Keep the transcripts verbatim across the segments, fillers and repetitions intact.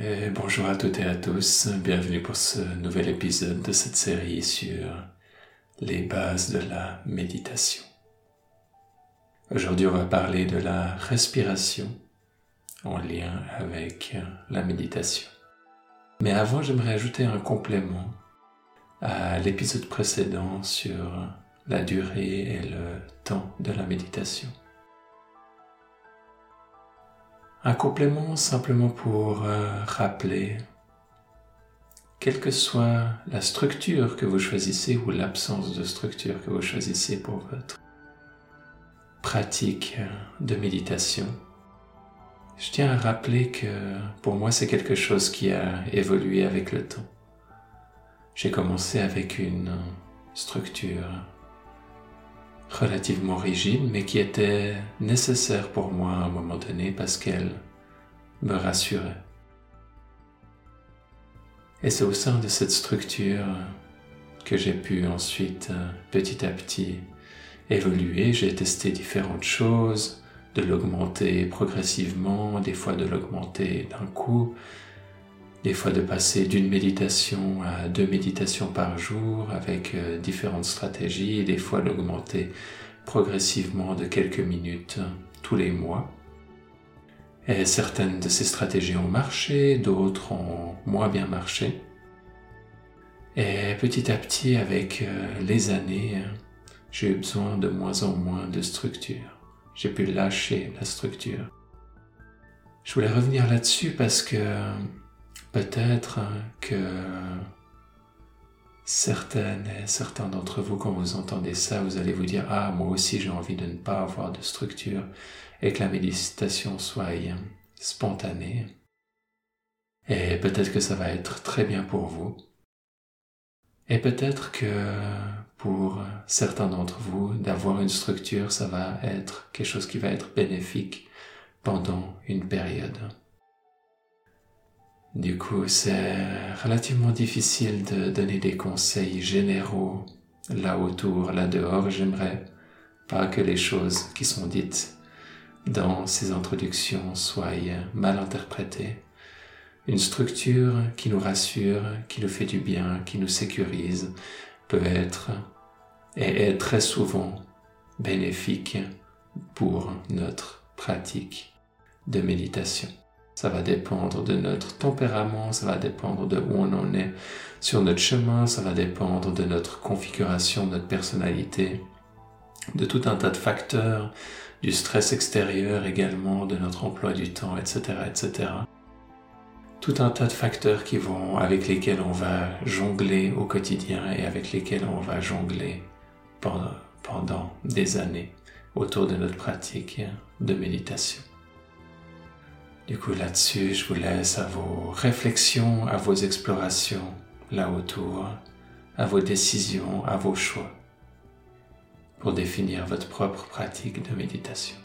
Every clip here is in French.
Et bonjour à toutes et à tous, bienvenue pour ce nouvel épisode de cette série sur les bases de la méditation. Aujourd'hui, on va parler de la respiration en lien avec la méditation. Mais avant, j'aimerais ajouter un complément à l'épisode précédent sur la durée et le temps de la méditation. Un complément simplement pour euh, rappeler, quelle que soit la structure que vous choisissez ou l'absence de structure que vous choisissez pour votre pratique de méditation, je tiens à rappeler que pour moi c'est quelque chose qui a évolué avec le temps. J'ai commencé avec une structure relativement rigide, mais qui était nécessaire pour moi à un moment donné parce qu'elle me rassurait. Et c'est au sein de cette structure que j'ai pu ensuite, petit à petit, évoluer. J'ai testé différentes choses, de l'augmenter progressivement, des fois de l'augmenter d'un coup, des fois de passer d'une méditation à deux méditations par jour avec différentes stratégies, et des fois d'augmenter progressivement de quelques minutes tous les mois. Et certaines de ces stratégies ont marché, d'autres ont moins bien marché. Et petit à petit, avec les années, j'ai eu besoin de moins en moins de structure. J'ai pu lâcher la structure. Je voulais revenir là-dessus parce que peut-être que certaines et certains d'entre vous, quand vous entendez ça, vous allez vous dire « Ah, moi aussi j'ai envie de ne pas avoir de structure et que la méditation soit spontanée. » Et peut-être que ça va être très bien pour vous. Et peut-être que pour certains d'entre vous, d'avoir une structure, ça va être quelque chose qui va être bénéfique pendant une période. Du coup, c'est relativement difficile de donner des conseils généraux là autour, là dehors. J'aimerais pas que les choses qui sont dites dans ces introductions soient mal interprétées. Une structure qui nous rassure, qui nous fait du bien, qui nous sécurise, peut être et est très souvent bénéfique pour notre pratique de méditation. Ça va dépendre de notre tempérament, ça va dépendre de où on en est sur notre chemin, ça va dépendre de notre configuration, de notre personnalité, de tout un tas de facteurs, du stress extérieur également, de notre emploi du temps, et cetera, et cetera. Tout un tas de facteurs qui vont, avec lesquels on va jongler au quotidien et avec lesquels on va jongler pendant, pendant des années autour de notre pratique de méditation. Du coup, là-dessus, je vous laisse à vos réflexions, à vos explorations là autour, à vos décisions, à vos choix pour définir votre propre pratique de méditation.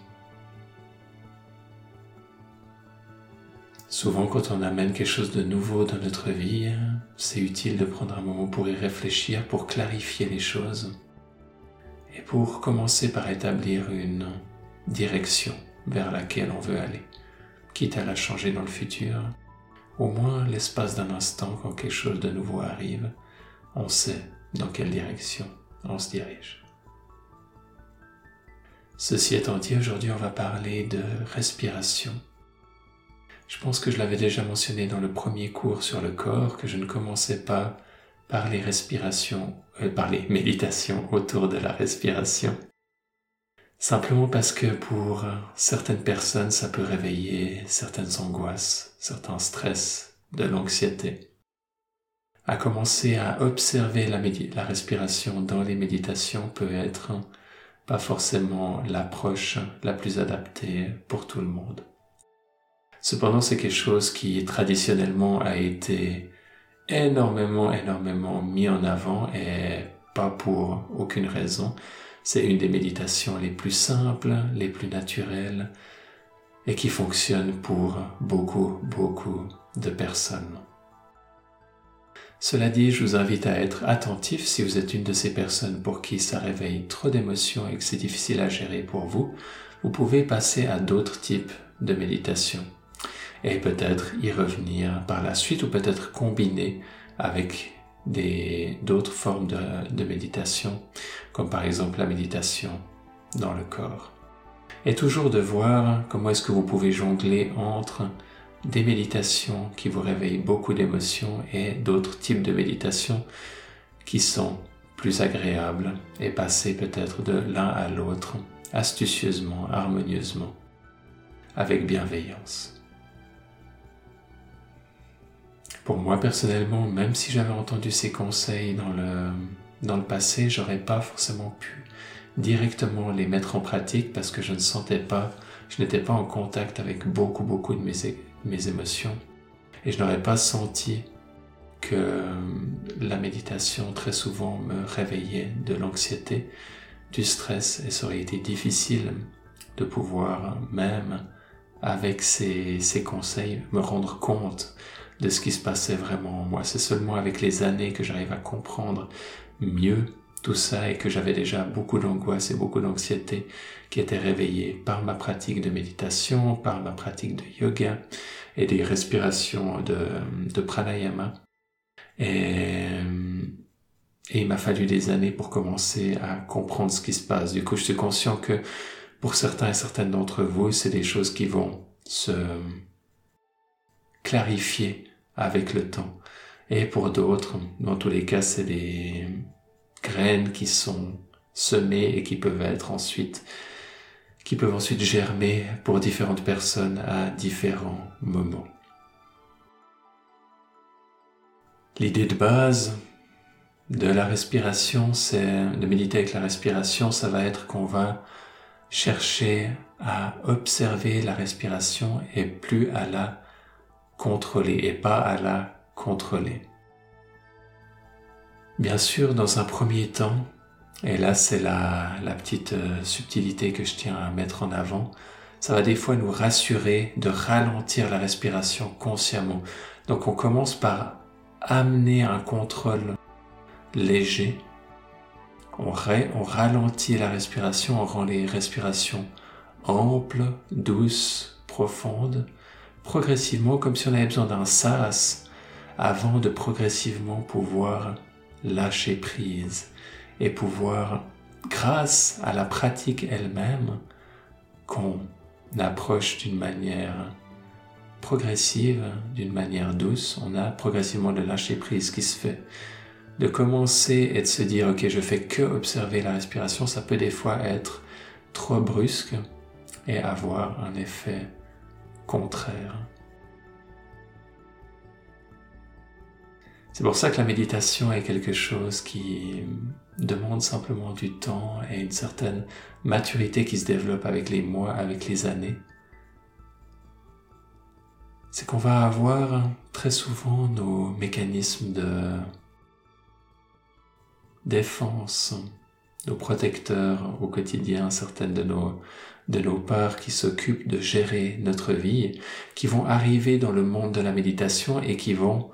Souvent, quand on amène quelque chose de nouveau dans notre vie, c'est utile de prendre un moment pour y réfléchir, pour clarifier les choses et pour commencer par établir une direction vers laquelle on veut aller. Quitte à la changer dans le futur, au moins l'espace d'un instant, quand quelque chose de nouveau arrive, on sait dans quelle direction on se dirige. Ceci étant dit, aujourd'hui on va parler de respiration. Je pense que je l'avais déjà mentionné dans le premier cours sur le corps, que je ne commençais pas par les respirations, euh, par les méditations autour de la respiration. Simplement parce que pour certaines personnes, ça peut réveiller certaines angoisses, certains stress, de l'anxiété. À commencer à observer la, médi- la respiration dans les méditations peut être pas forcément l'approche la plus adaptée pour tout le monde. Cependant, c'est quelque chose qui traditionnellement a été énormément, énormément mis en avant et pas pour aucune raison. C'est une des méditations les plus simples, les plus naturelles et qui fonctionne pour beaucoup, beaucoup de personnes. Cela dit, je vous invite à être attentif si vous êtes une de ces personnes pour qui ça réveille trop d'émotions et que c'est difficile à gérer pour vous. Vous pouvez passer à d'autres types de méditations. et peut-être y revenir par la suite, ou peut-être combiner avec des, d'autres formes de, de méditation, comme par exemple la méditation dans le corps. Et toujours de voir comment est-ce que vous pouvez jongler entre des méditations qui vous réveillent beaucoup d'émotions et d'autres types de méditations qui sont plus agréables, et passer peut-être de l'un à l'autre, astucieusement, harmonieusement, avec bienveillance. Pour moi personnellement, même si j'avais entendu ces conseils dans le, dans le passé, j'aurais pas forcément pu directement les mettre en pratique parce que je ne sentais pas, je n'étais pas en contact avec beaucoup, beaucoup de mes, mes émotions, et je n'aurais pas senti que la méditation très souvent me réveillait de l'anxiété, du stress, et ça aurait été difficile de pouvoir, même avec ces, ces conseils, me rendre compte de ce qui se passait vraiment en moi. C'est seulement avec les années que j'arrive à comprendre mieux tout ça, et que j'avais déjà beaucoup d'angoisse et beaucoup d'anxiété qui étaient réveillées par ma pratique de méditation, par ma pratique de yoga et des respirations de, de pranayama. Et, et il m'a fallu des années pour commencer à comprendre ce qui se passe. Du coup, je suis conscient que pour certains et certaines d'entre vous, c'est des choses qui vont se clarifier avec le temps. Et pour d'autres, dans tous les cas, c'est des graines qui sont semées et qui peuvent être ensuite, qui peuvent ensuite germer pour différentes personnes à différents moments. L'idée de base de la respiration, c'est de méditer avec la respiration, ça va être qu'on va chercher à observer la respiration et plus à la contrôler et pas à la contrôler. Bien sûr, dans un premier temps, et là c'est la, la petite subtilité que je tiens à mettre en avant, ça va des fois nous rassurer de ralentir la respiration consciemment. Donc on commence par amener un contrôle léger, on, ré, on ralentit la respiration, on rend les respirations amples, douces, profondes, progressivement, comme si on avait besoin d'un sas, avant de progressivement pouvoir lâcher prise et pouvoir, grâce à la pratique elle-même, qu'on approche d'une manière progressive, d'une manière douce, on a progressivement le lâcher-prise qui se fait. De commencer et de se dire « Ok, je fais que observer la respiration », ça peut des fois être trop brusque et avoir un effet contraire. C'est pour ça que la méditation est quelque chose qui demande simplement du temps et une certaine maturité qui se développe avec les mois, avec les années. C'est qu'on va avoir très souvent nos mécanismes de défense, nos protecteurs au quotidien, certaines de nos, de nos parts qui s'occupent de gérer notre vie, qui vont arriver dans le monde de la méditation et qui vont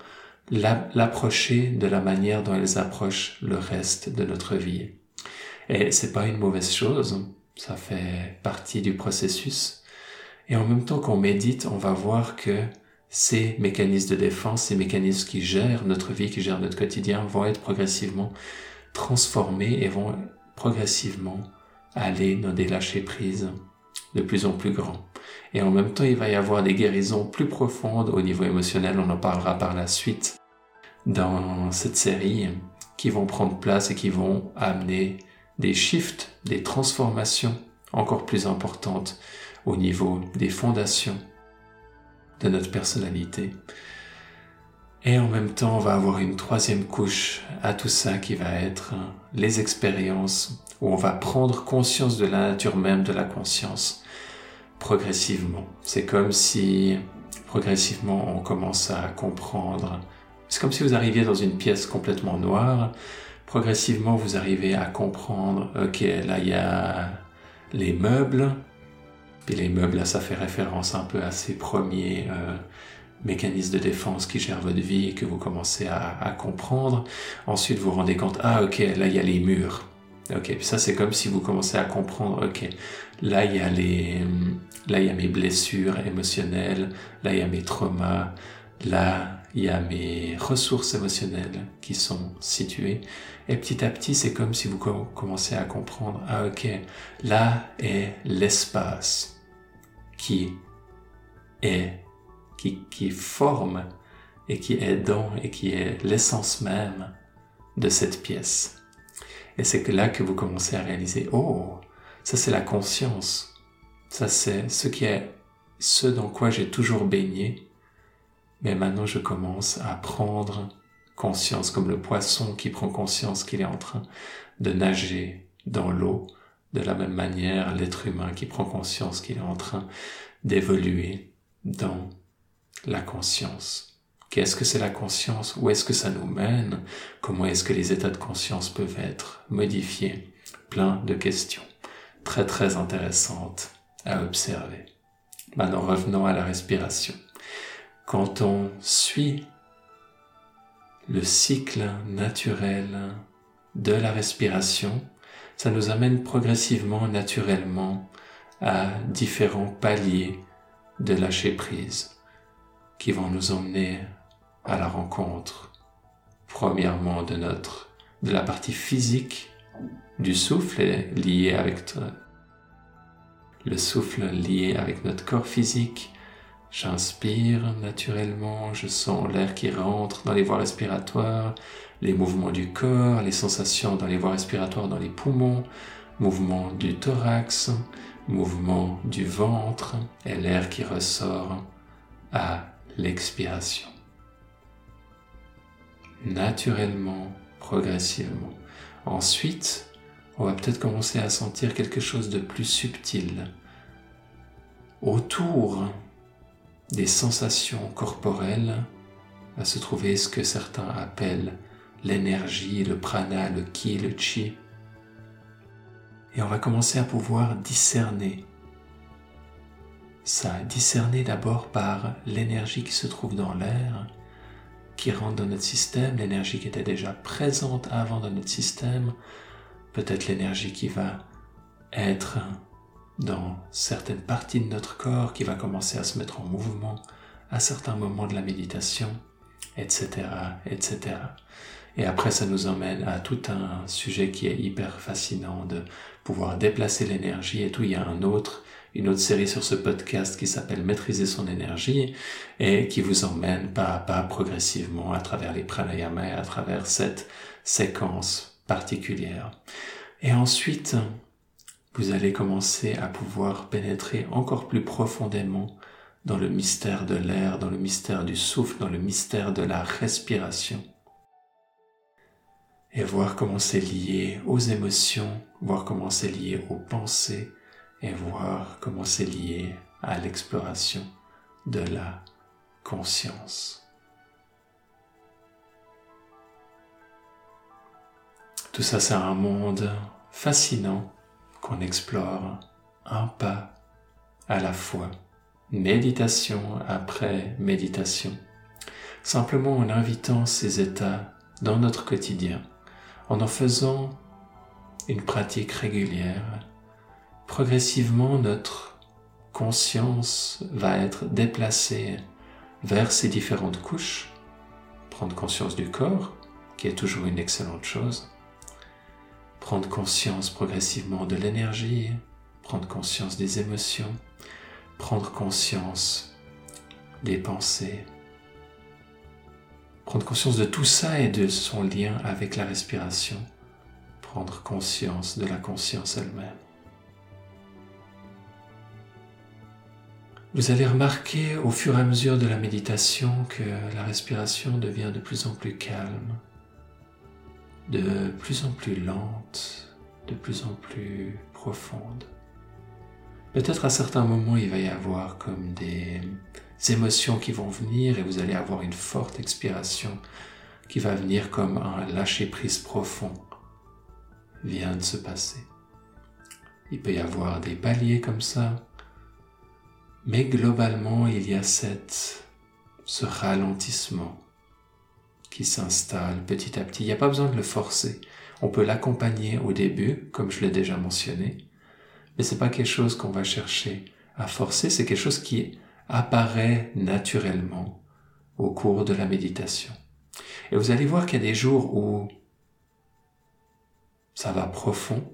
l'approcher de la manière dont elles approchent le reste de notre vie. Et c'est pas une mauvaise chose, ça fait partie du processus. Et en même temps qu'on médite, on va voir que ces mécanismes de défense, ces mécanismes qui gèrent notre vie, qui gèrent notre quotidien, vont être progressivement transformés et vont progressivement aller dans des lâchers-prises de plus en plus grands. Et en même temps, il va y avoir des guérisons plus profondes au niveau émotionnel, on en parlera par la suite dans cette série, qui vont prendre place et qui vont amener des shifts, des transformations encore plus importantes au niveau des fondations de notre personnalité. Et en même temps, on va avoir une troisième couche à tout ça qui va être les expériences où on va prendre conscience de la nature même de la conscience progressivement. C'est comme si progressivement on commence à comprendre. C'est comme si vous arriviez dans une pièce complètement noire. Progressivement, vous arrivez à comprendre, ok, là il y a les meubles. Puis les meubles, là, ça fait référence un peu à ces premiers euh, mécanismes de défense qui gèrent votre vie et que vous commencez à, à comprendre. Ensuite, vous vous rendez compte, ah ok, là, il y a les murs. Ok, ça c'est comme si vous commencez à comprendre, ok, là il y a les, là il y a mes blessures émotionnelles, là il y a mes traumas, là il y a mes ressources émotionnelles qui sont situées. Et petit à petit, c'est comme si vous commencez à comprendre, ah ok, là est l'espace qui est, qui, qui forme et qui est dans et qui est l'essence même de cette pièce. Et c'est là que vous commencez à réaliser, oh, ça c'est la conscience, ça c'est ce qui est, ce dans quoi j'ai toujours baigné, mais maintenant je commence à prendre conscience, comme le poisson qui prend conscience qu'il est en train de nager dans l'eau, de la même manière l'être humain qui prend conscience qu'il est en train d'évoluer dans la conscience. Qu'est-ce que c'est la conscience? Où est-ce que ça nous mène? Comment est-ce que les états de conscience peuvent être modifiés? Plein de questions très très intéressantes à observer. Maintenant, revenons à la respiration. Quand on suit le cycle naturel de la respiration, ça nous amène progressivement, naturellement, à différents paliers de lâcher prise qui vont nous emmener à la rencontre, premièrement, de notre, de la partie physique du souffle lié avec le souffle lié avec notre corps physique. J'inspire naturellement, je sens l'air qui rentre dans les voies respiratoires, les mouvements du corps, les sensations dans les voies respiratoires, dans les poumons, mouvement du thorax, mouvement du ventre et l'air qui ressort à l'expiration. Naturellement, progressivement. Ensuite, on va peut-être commencer à sentir quelque chose de plus subtil autour des sensations corporelles. Va se trouver ce que certains appellent l'énergie, le prana, le ki, le chi. Et on va commencer à pouvoir discerner ça, discerner d'abord par l'énergie qui se trouve dans l'air, qui rentre dans notre système, l'énergie qui était déjà présente avant dans notre système, peut-être l'énergie qui va être dans certaines parties de notre corps, qui va commencer à se mettre en mouvement à certains moments de la méditation, et cetera, et cetera. Et après, ça nous emmène à tout un sujet qui est hyper fascinant de pouvoir déplacer l'énergie et tout. Il y a un autre une autre série sur ce podcast qui s'appelle « Maîtriser son énergie » et qui vous emmène pas à pas progressivement à travers les pranayamas et à travers cette séquence particulière. Et ensuite, vous allez commencer à pouvoir pénétrer encore plus profondément dans le mystère de l'air, dans le mystère du souffle, dans le mystère de la respiration. Et voir comment c'est lié aux émotions, voir comment c'est lié aux pensées, et voir comment c'est lié à l'exploration de la conscience. Tout ça, c'est un monde fascinant qu'on explore un pas à la fois, méditation après méditation, simplement en invitant ces états dans notre quotidien, en en faisant une pratique régulière. Progressivement, notre conscience va être déplacée vers ces différentes couches. Prendre conscience du corps, qui est toujours une excellente chose. Prendre conscience progressivement de l'énergie, prendre conscience des émotions, prendre conscience des pensées. Prendre conscience de tout ça et de son lien avec la respiration. Prendre conscience de la conscience elle-même. Vous allez remarquer au fur et à mesure de la méditation que la respiration devient de plus en plus calme, de plus en plus lente, de plus en plus profonde. Peut-être à certains moments, il va y avoir comme des émotions qui vont venir et vous allez avoir une forte expiration qui va venir comme un lâcher-prise profond vient de se passer. Il peut y avoir des paliers comme ça. Mais globalement, il y a cette, ce ralentissement qui s'installe petit à petit. Il n'y a pas besoin de le forcer. On peut l'accompagner au début, comme je l'ai déjà mentionné, mais c'est pas quelque chose qu'on va chercher à forcer, c'est quelque chose qui apparaît naturellement au cours de la méditation. Et vous allez voir qu'il y a des jours où ça va profond,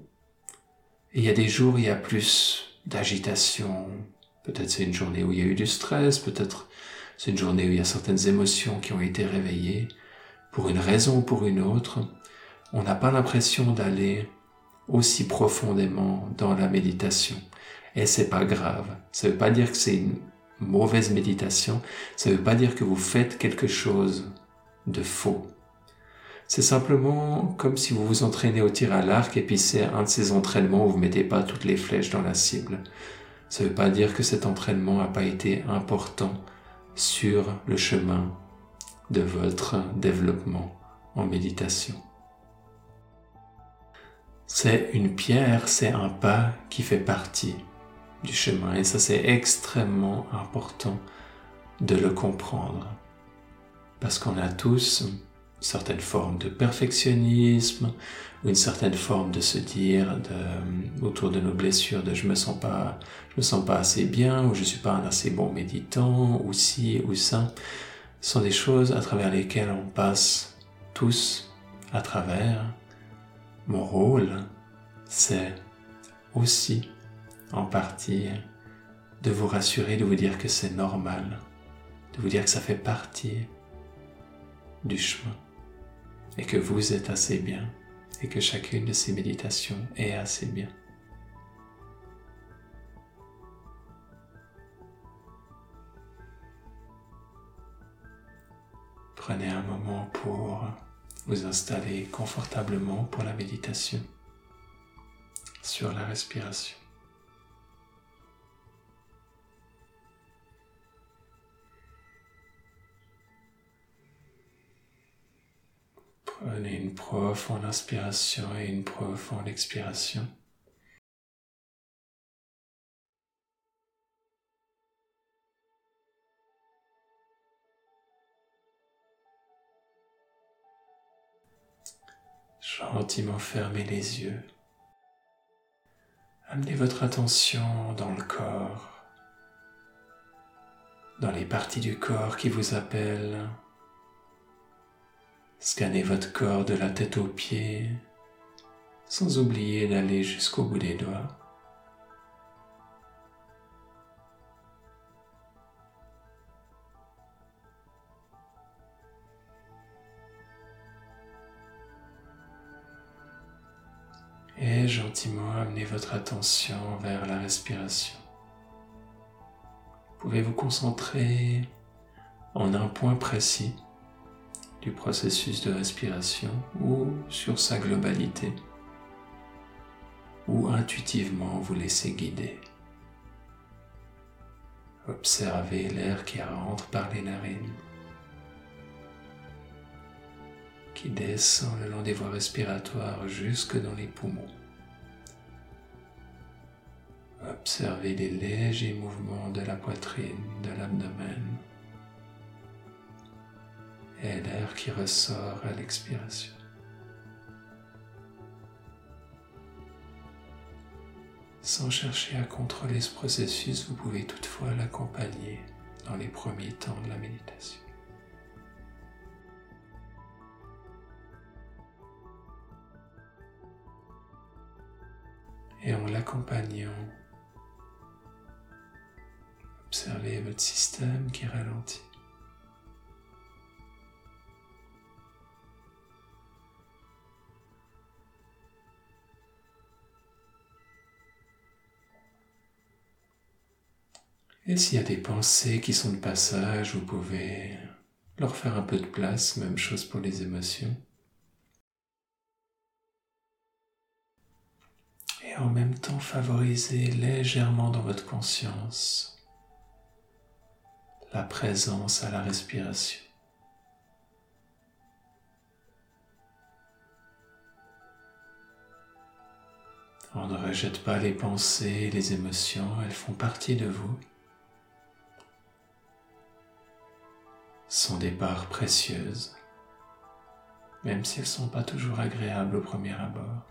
et il y a des jours où il y a plus d'agitation. Peut-être c'est une journée où il y a eu du stress, peut-être c'est une journée où il y a certaines émotions qui ont été réveillées, pour une raison ou pour une autre. On n'a pas l'impression d'aller aussi profondément dans la méditation. Et c'est pas grave. Ça veut pas dire que c'est une mauvaise méditation. Ça veut pas dire que vous faites quelque chose de faux. C'est simplement comme si vous vous entraînez au tir à l'arc et puis c'est un de ces entraînements où vous mettez pas toutes les flèches dans la cible. Ça veut pas dire que cet entraînement n'a pas été important sur le chemin de votre développement en méditation. C'est une pierre, c'est un pas qui fait partie du chemin et ça c'est extrêmement important de le comprendre parce qu'on a tous une certaine forme de perfectionnisme ou une certaine forme de se dire de, autour de nos blessures de je me sens pas, je me sens pas assez bien ou je suis pas un assez bon méditant ou ci ou ça. Ce sont des choses à travers lesquelles on passe tous à travers. Mon rôle, c'est aussi, en partie, de vous rassurer, de vous dire que c'est normal, de vous dire que ça fait partie du chemin, et que vous êtes assez bien, et que chacune de ces méditations est assez bien. Prenez un moment pour vous installer confortablement pour la méditation sur la respiration. Prenez une profonde inspiration et une profonde expiration. Gentiment fermez les yeux. Amenez votre attention dans le corps, dans les parties du corps qui vous appellent. Scannez votre corps de la tête aux pieds, sans oublier d'aller jusqu'au bout des doigts. Et gentiment amenez votre attention vers la respiration. Vous pouvez vous concentrer en un point précis du processus de respiration ou sur sa globalité, ou intuitivement vous laisser guider. Observez l'air qui rentre par les narines, qui descend le long des voies respiratoires jusque dans les poumons. Observez les légers mouvements de la poitrine, de l'abdomen et l'air qui ressort à l'expiration. Sans chercher à contrôler ce processus, vous pouvez toutefois l'accompagner dans les premiers temps de la méditation. Et en l'accompagnant, observez votre système qui ralentit. Et s'il y a des pensées qui sont de passage, vous pouvez leur faire un peu de place, même chose pour les émotions. Et en même temps favoriser légèrement dans votre conscience la présence à la respiration. On ne rejette pas les pensées, les émotions, elles font partie de vous. Sont des parts précieuses même si elles ne sont pas toujours agréables au premier abord.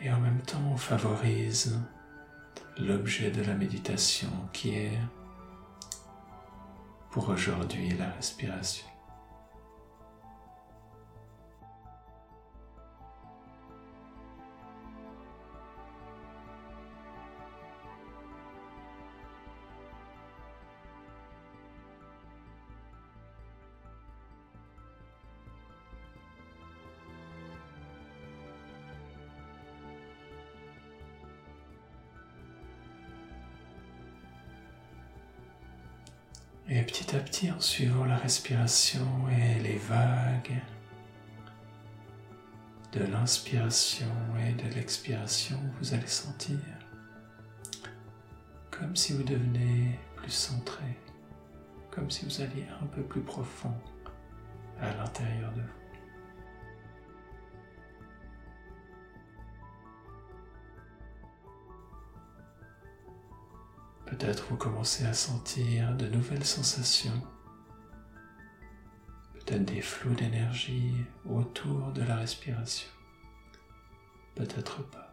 Et en même temps, on favorise l'objet de la méditation qui est, pour aujourd'hui, la respiration. Et petit à petit, en suivant la respiration et les vagues de l'inspiration et de l'expiration, vous allez sentir comme si vous devenez plus centré, comme si vous alliez un peu plus profond à l'intérieur de vous. Peut-être vous commencez à sentir de nouvelles sensations, peut-être des flous d'énergie autour de la respiration, peut-être pas.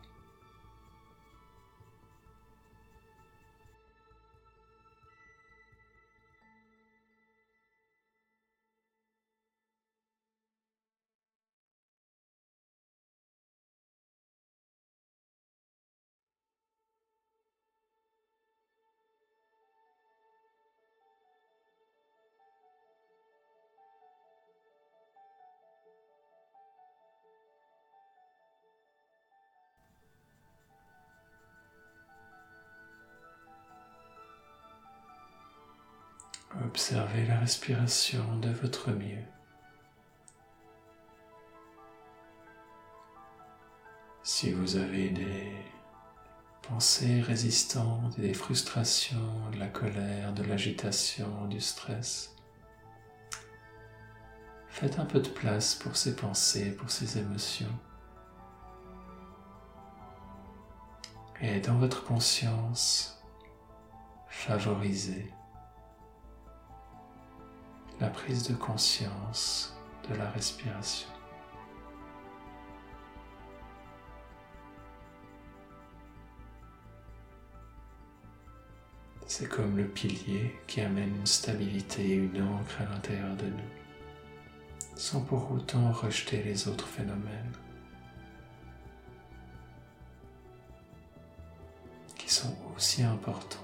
Observez la respiration de votre mieux. Si vous avez des pensées résistantes, des frustrations, de la colère, de l'agitation, du stress, faites un peu de place pour ces pensées, pour ces émotions. Et dans votre conscience, favorisez la prise de conscience de la respiration. C'est comme le pilier qui amène une stabilité et une ancre à l'intérieur de nous, sans pour autant rejeter les autres phénomènes qui sont aussi importants.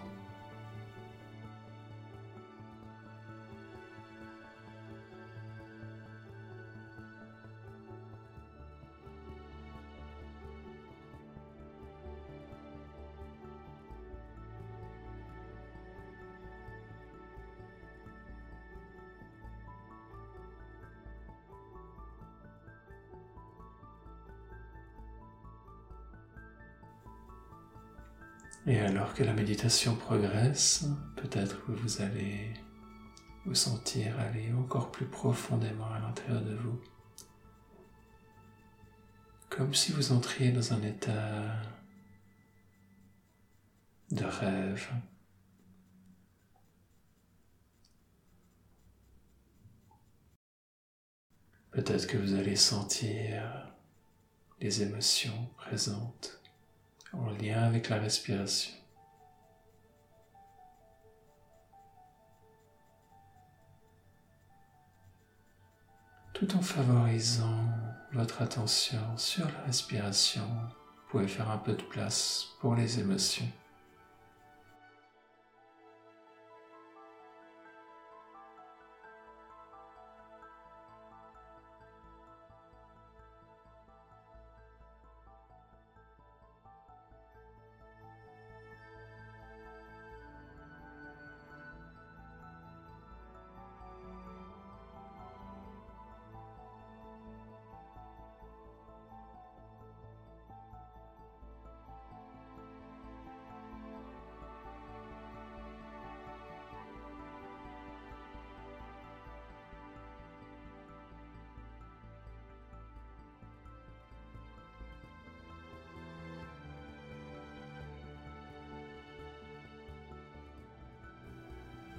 Et alors que la méditation progresse, peut-être que vous allez vous sentir aller encore plus profondément à l'intérieur de vous, comme si vous entriez dans un état de rêve. Peut-être que vous allez sentir les émotions présentes en lien avec la respiration. Tout en favorisant votre attention sur la respiration, vous pouvez faire un peu de place pour les émotions.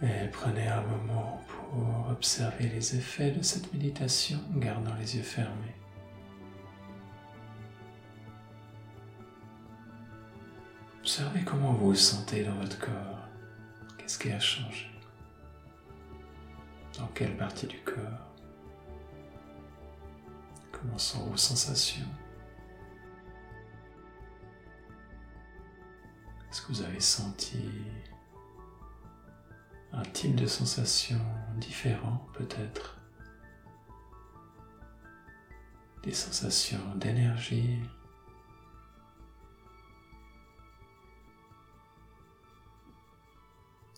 Et prenez un moment pour observer les effets de cette méditation en gardant les yeux fermés. Observez comment vous vous sentez dans votre corps. Qu'est-ce qui a changé? Dans quelle partie du corps? Comment sont vos sensations? Est-ce que vous avez senti un type de sensation différent peut-être? Des sensations d'énergie?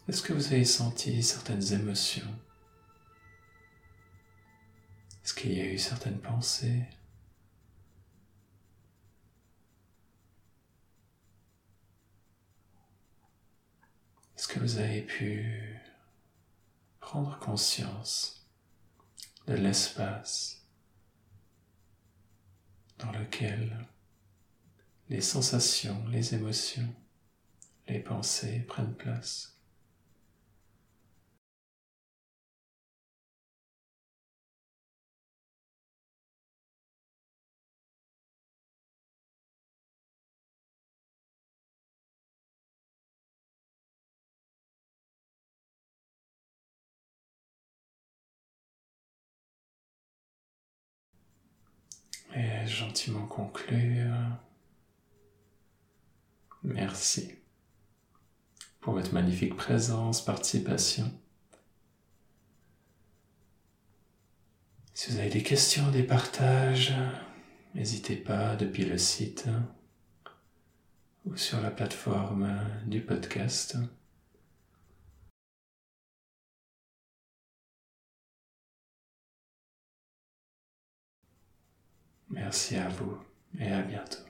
Est-ce que vous avez senti certaines émotions? Est-ce qu'il y a eu certaines pensées? Est-ce que vous avez pu prendre conscience de l'espace dans lequel les sensations, les émotions, les pensées prennent place? Et gentiment conclure. Merci pour votre magnifique présence, participation. Si vous avez des questions, des partages, n'hésitez pas depuis le site ou sur la plateforme du podcast. Merci à vous et à bientôt.